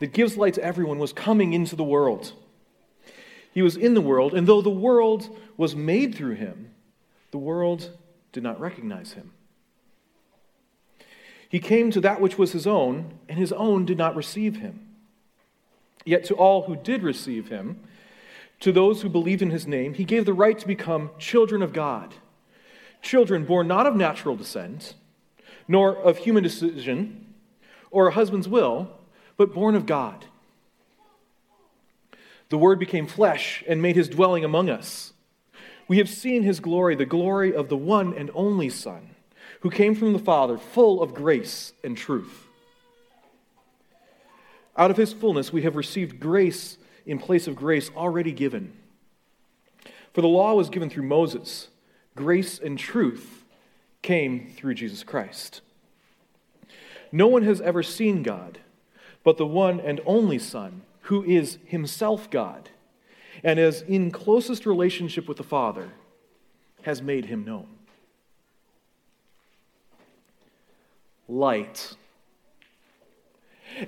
that gives light to everyone was coming into the world. He was in the world, and though the world was made through him, the world did not recognize him. He came to that which was his own, and his own did not receive him. Yet to all who did receive him, to those who believed in his name, he gave the right to become children of God, children born not of natural descent, nor of human decision, or a husband's will, but born of God. The Word became flesh and made his dwelling among us. We have seen his glory, the glory of the one and only Son, who came from the Father, full of grace and truth. Out of his fullness we have received grace in place of grace already given. For the law was given through Moses. Grace and truth came through Jesus Christ. No one has ever seen God, but the one and only Son, who is himself God, and is in closest relationship with the Father, has made him known. Light.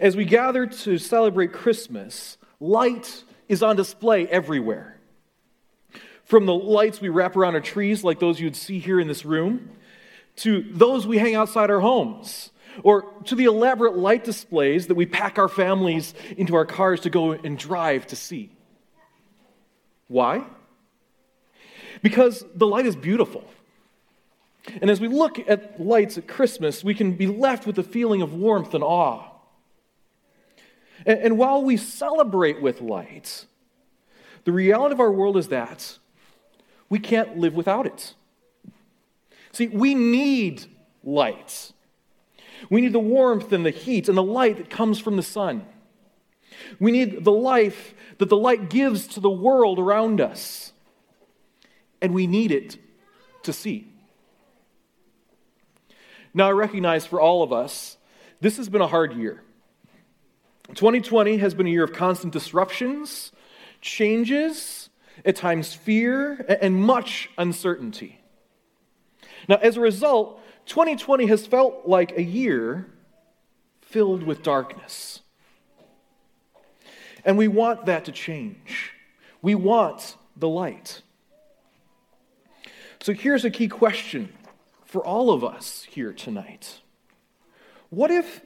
As we gather to celebrate Christmas, light is on display everywhere. From the lights we wrap around our trees, like those you'd see here in this room, to those we hang outside our homes, or to the elaborate light displays that we pack our families into our cars to go and drive to see. Why? Because the light is beautiful. And as we look at lights at Christmas, we can be left with a feeling of warmth and awe. And while we celebrate with light, the reality of our world is that we can't live without it. See, we need light. We need the warmth and the heat and the light that comes from the sun. We need the life that the light gives to the world around us. And we need it to see. Now, I recognize for all of us, this has been a hard year. 2020 has been a year of constant disruptions, changes, at times fear, and much uncertainty. Now, as a result, 2020 has felt like a year filled with darkness. And we want that to change. We want the light. So here's a key question for all of us here tonight. What if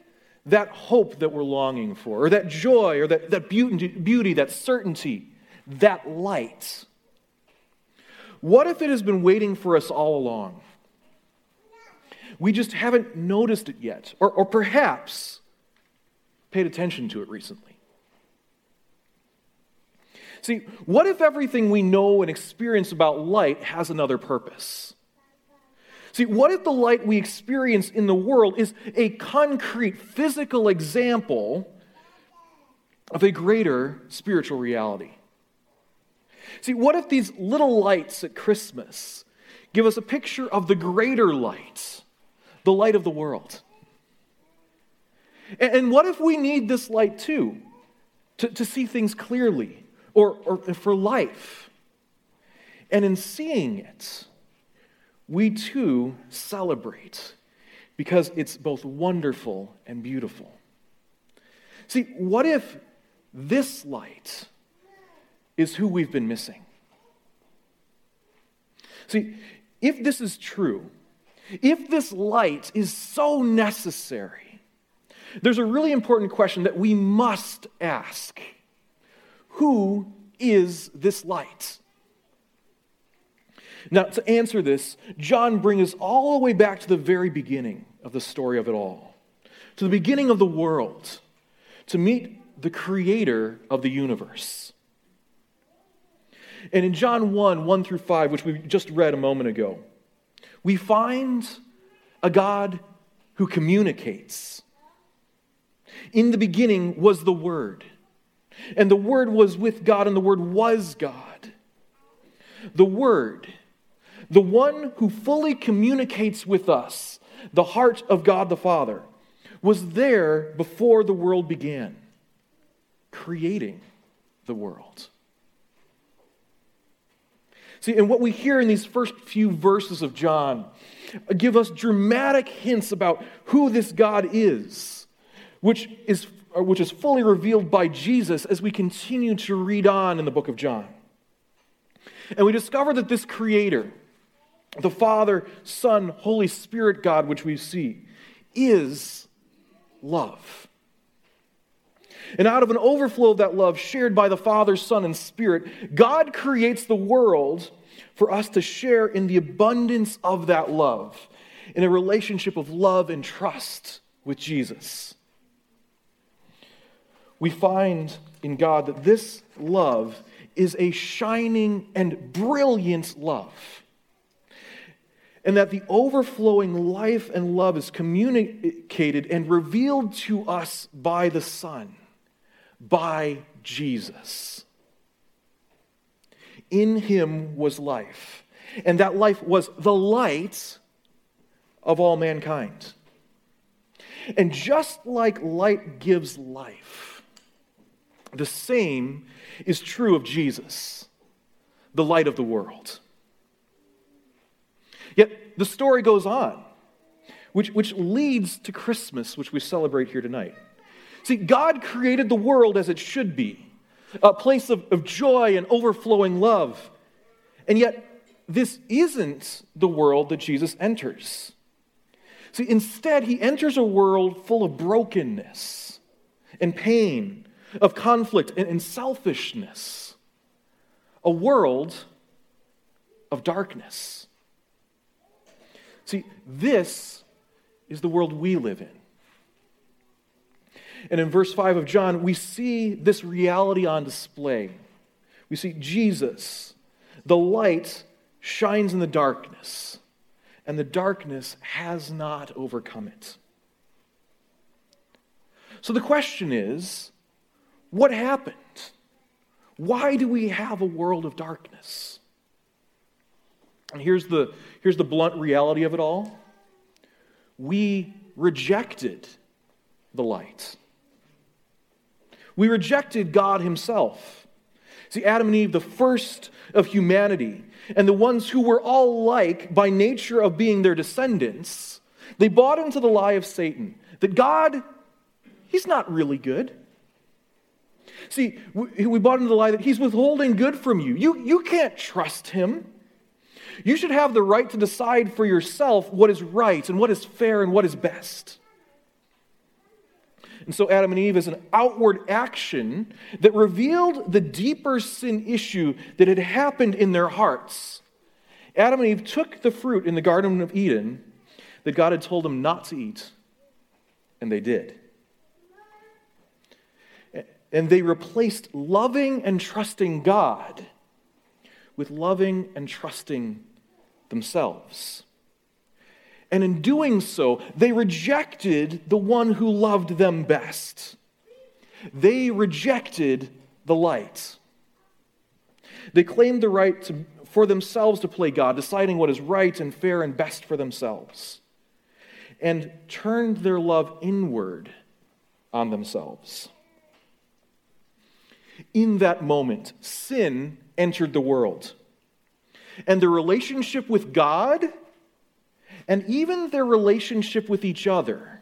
that hope that we're longing for, or that joy, or that beauty, that certainty, that light, what if it has been waiting for us all along? We just haven't noticed it yet, or perhaps paid attention to it recently. See, what if everything we know and experience about light has another purpose? See, what if the light we experience in the world is a concrete, physical example of a greater spiritual reality? See, what if these little lights at Christmas give us a picture of the greater light? The light of the world. And what if we need this light too, to see things clearly, or for life? And in seeing it, we too celebrate, because it's both wonderful and beautiful. See, what if this light is who we've been missing? See, if this is true, if this light is so necessary, there's a really important question that we must ask. Who is this light? Now, to answer this, John brings us all the way back to the very beginning of the story of it all, to the beginning of the world, to meet the creator of the universe. And in John 1:1 through 5, which we just read a moment ago, we find a God who communicates. In the beginning was the Word, And the Word was with God, and the Word was God. The Word, the one who fully communicates with us the heart of God the Father, was there before the world began, creating the world. See, and what we hear in these first few verses of John give us dramatic hints about who this God is, which is fully revealed by Jesus as we continue to read on in the book of John. And we discover that this Creator, the Father, Son, Holy Spirit God, which we see, is love. And out of an overflow of that love shared by the Father, Son, and Spirit, God creates the world for us to share in the abundance of that love, in a relationship of love and trust with Jesus. We find in God that this love is a shining and brilliant love, and that the overflowing life and love is communicated and revealed to us by the Son, by Jesus. In Him was life, and that life was the light of all mankind. And just like light gives life, the same is true of Jesus, the light of the world. Yet the story goes on, which leads to Christmas, which we celebrate here tonight. See, God created the world as it should be, a place of joy and overflowing love. And yet, this isn't the world that Jesus enters. See, instead, He enters a world full of brokenness and pain, of conflict and selfishness, a world of darkness. See, this is the world we live in. And in verse 5 of John, we see this reality on display. We see Jesus, the light, shines in the darkness, and the darkness has not overcome it. So the question is, what happened? Why do we have a world of darkness? And here's the blunt reality of it all. We rejected the light. We rejected God Himself. See, Adam and Eve, the first of humanity, and the ones who were all like by nature of being their descendants, they bought into the lie of Satan that God, He's not really good. See, we bought into the lie that He's withholding good from you. You can't trust Him. You should have the right to decide for yourself what is right and what is fair and what is best. And so Adam and Eve is an outward action that revealed the deeper sin issue that had happened in their hearts. Adam and Eve took the fruit in the Garden of Eden that God had told them not to eat, and they did. And they replaced loving and trusting God with loving and trusting themselves. And in doing so, they rejected the one who loved them best. They rejected the light. They claimed the right for themselves to play God, deciding what is right and fair and best for themselves, and turned their love inward on themselves. In that moment, sin entered the world, and their relationship with God and even their relationship with each other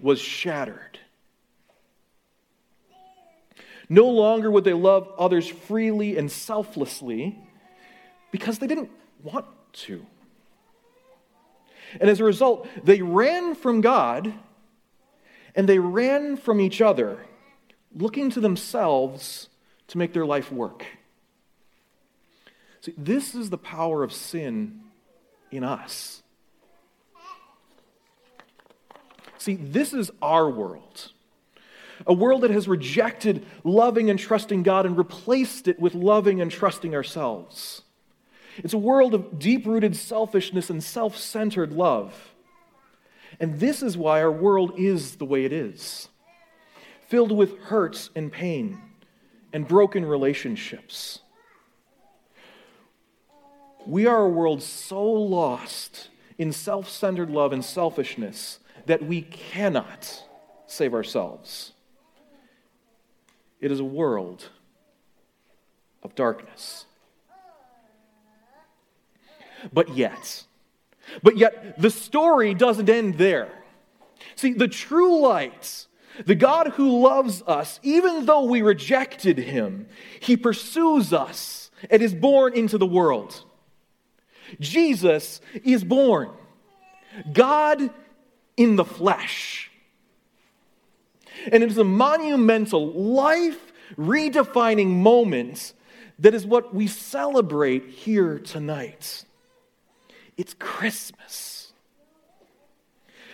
was shattered. No longer would they love others freely and selflessly because they didn't want to. And as a result, they ran from God and they ran from each other, looking to themselves to make their life work. See, this is the power of sin in us. See, this is our world, a world that has rejected loving and trusting God and replaced it with loving and trusting ourselves. It's a world of deep-rooted selfishness and self-centered love. And this is why our world is the way it is, filled with hurts and pain and broken relationships. We are a world so lost in self-centered love and selfishness that we cannot save ourselves. It is a world of darkness. But yet, the story doesn't end there. See, the true light, the God who loves us, even though we rejected him, he pursues us and is born into the world. Jesus is born. God in the flesh. And it is a monumental, life-redefining moment that is what we celebrate here tonight. It's Christmas.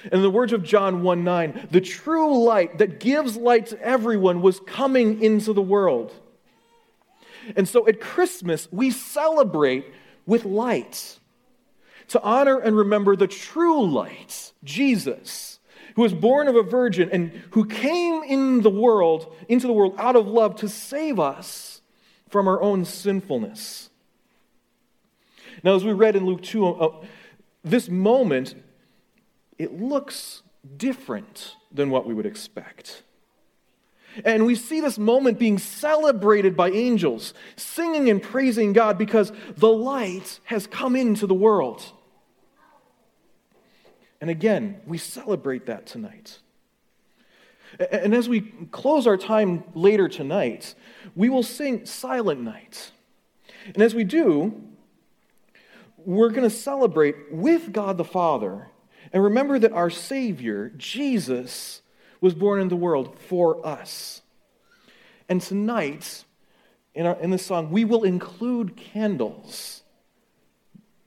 And in the words of John 1:9, the true light that gives light to everyone was coming into the world. And so at Christmas, we celebrate with light to honor and remember the true light, Jesus, who was born of a virgin and who came into the world out of love to save us from our own sinfulness. Now, as we read in Luke 2, this moment, it looks different than what we would expect. And we see this moment being celebrated by angels, singing and praising God because the light has come into the world. And again, we celebrate that tonight. And as we close our time later tonight, we will sing Silent Night. And as we do, we're going to celebrate with God the Father and remember that our Savior, Jesus, was born in the world for us. And tonight, in this song, we will include candles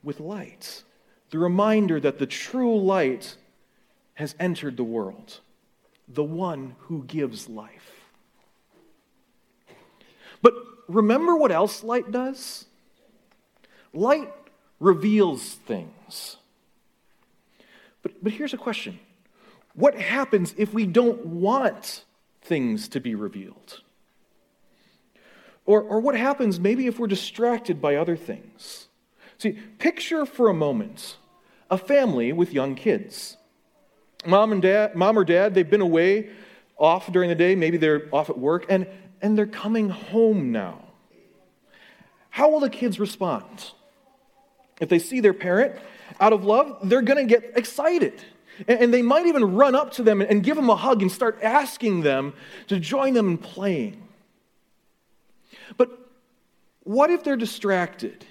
with light, the reminder that the true light has entered the world, the one who gives life. But remember what else light does? Light reveals things. But here's a question. What happens if we don't want things to be revealed? Or what happens maybe if we're distracted by other things? See, picture for a moment a family with young kids. Mom or dad, they've been away off during the day, maybe they're off at work, and they're coming home now. How will the kids respond? If they see their parent out of love, they're going to get excited. And they might even run up to them and give them a hug and start asking them to join them in playing. But what if they're distracted?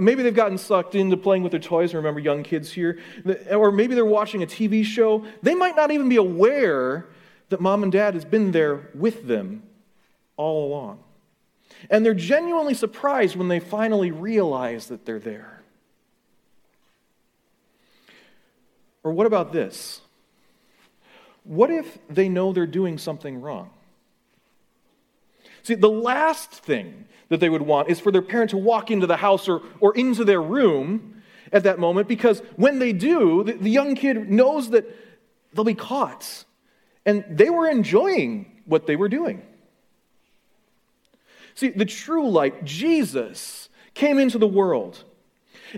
Maybe they've gotten sucked into playing with their toys. Remember young kids here. Or maybe they're watching a TV show. They might not even be aware that mom and dad has been there with them all along. And they're genuinely surprised when they finally realize that they're there. Or what about this? What if they know they're doing something wrong? See, the last thing that they would want is for their parent to walk into the house or into their room at that moment, because when they do, the young kid knows that they'll be caught. And they were enjoying what they were doing. See, the true light, Jesus, came into the world.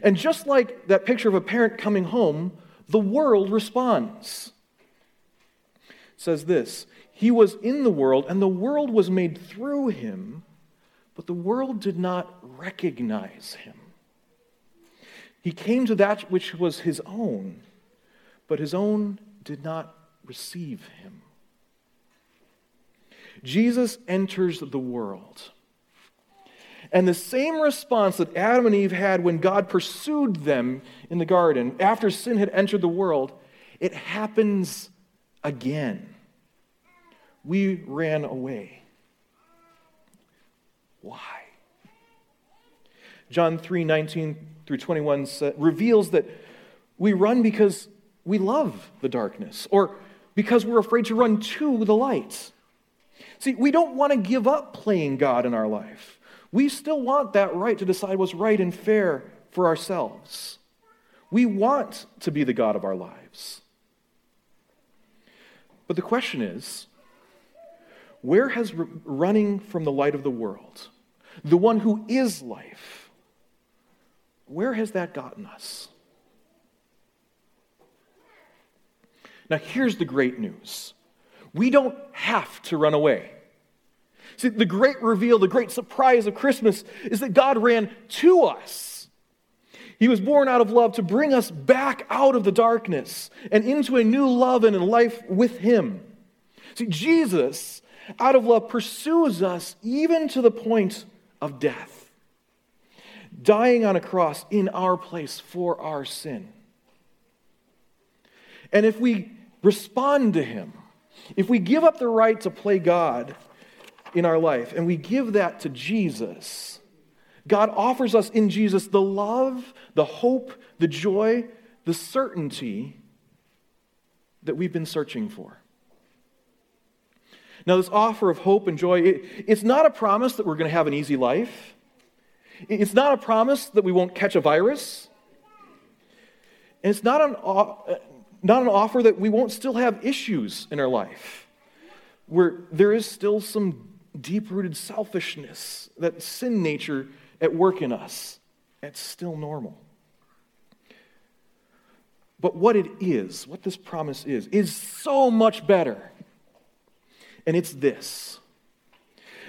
And just like that picture of a parent coming home, the world responds. It says this, he was in the world, and the world was made through him, but the world did not recognize him. He came to that which was his own, but his own did not receive him. Jesus enters the world. And the same response that Adam and Eve had when God pursued them in the garden after sin had entered the world, it happens again. We ran away. Why? John 3:19-21 reveals that we run because we love the darkness or because we're afraid to run to the light. See, we don't want to give up playing God in our life. We still want that right to decide what's right and fair for ourselves. We want to be the God of our lives. But the question is, where has running from the light of the world, the one who is life, where has that gotten us? Now, here's the great news. We don't have to run away. See, the great reveal, the great surprise of Christmas is that God ran to us. He was born out of love to bring us back out of the darkness and into a new love and a life with Him. See, Jesus, out of love, pursues us even to the point of death, dying on a cross in our place for our sin. And if we respond to Him, if we give up the right to play God in our life, and we give that to Jesus, God offers us in Jesus the love, the hope, the joy, the certainty that we've been searching for. Now, this offer of hope and joy, it's not a promise that we're going to have an easy life. It's not a promise that we won't catch a virus. And it's not an offer that we won't still have issues in our life, where there is still some deep-rooted selfishness, that sin nature at work in us. That's still normal. But what it is, what this promise is so much better. And it's this,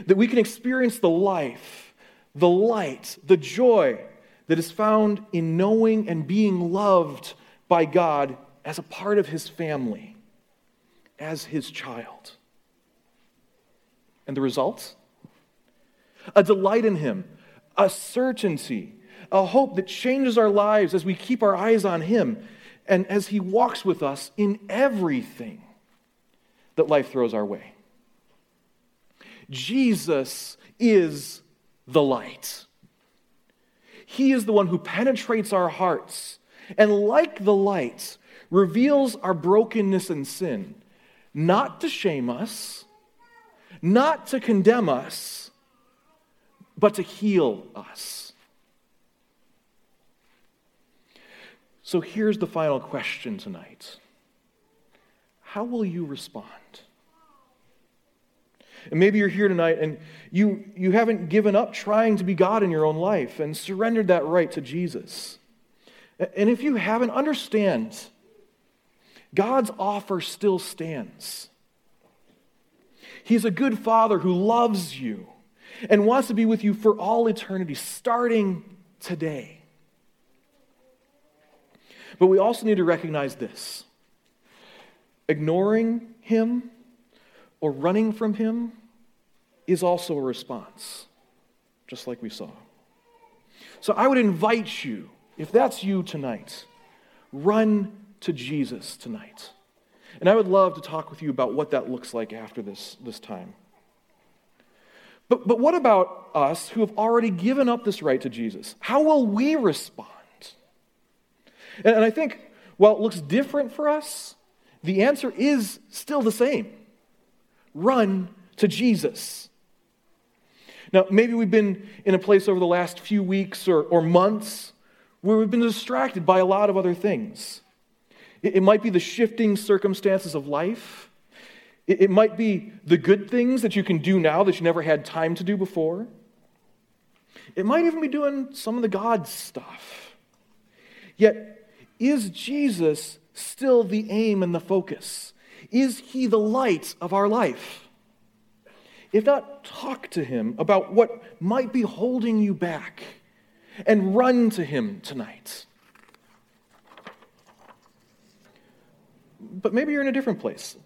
that we can experience the life, the light, the joy that is found in knowing and being loved by God as a part of His family, as His child. And the result? A delight in Him, a certainty, a hope that changes our lives as we keep our eyes on Him and as He walks with us in everything that life throws our way. Jesus is the light. He is the one who penetrates our hearts and, like the light, reveals our brokenness and sin, not to shame us, not to condemn us, but to heal us. So here's the final question tonight. How will you respond? And maybe you're here tonight and you haven't given up trying to be God in your own life and surrendered that right to Jesus. And if you haven't, understand, God's offer still stands. He's a good Father who loves you and wants to be with you for all eternity, starting today. But we also need to recognize this. Ignoring Him or running from Him is also a response, just like we saw. So I would invite you, if that's you tonight, run to Jesus tonight. And I would love to talk with you about what that looks like after this time. But what about us who have already given up this right to Jesus? How will we respond? And I think, while it looks different for us, the answer is still the same. Run to Jesus. Now, maybe we've been in a place over the last few weeks or months where we've been distracted by a lot of other things. It might be the shifting circumstances of life. It might be the good things that you can do now that you never had time to do before. It might even be doing some of the God stuff. Yet, is Jesus still the aim and the focus? Is He the light of our life? If not, talk to Him about what might be holding you back and run to Him tonight. But maybe you're in a different place.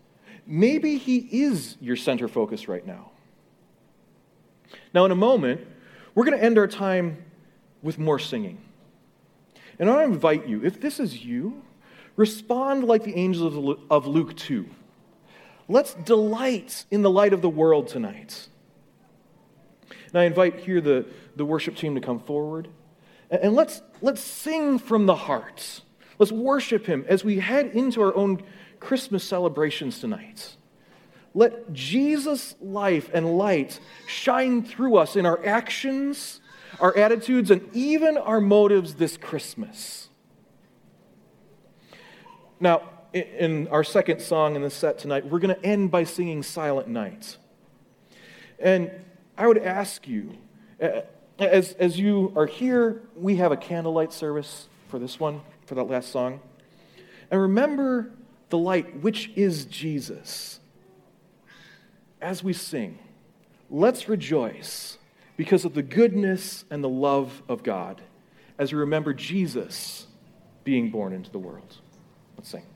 Maybe He is your center focus right now. Now, in a moment, we're going to end our time with more singing. And I invite you, if this is you, respond like the angels of Luke 2. Let's delight in the light of the world tonight. And I invite here the worship team to come forward. And let's sing from the heart. Let's worship Him as we head into our own Christmas celebrations tonight. Let Jesus' life and light shine through us in our actions, our attitudes, and even our motives this Christmas. Now, in our second song in this set tonight, we're going to end by singing Silent Night. And I would ask you, as you are here, we have a candlelight service for this one, for that last song. And remember the light, which is Jesus. As we sing, let's rejoice because of the goodness and the love of God, as we remember Jesus being born into the world. Let's sing.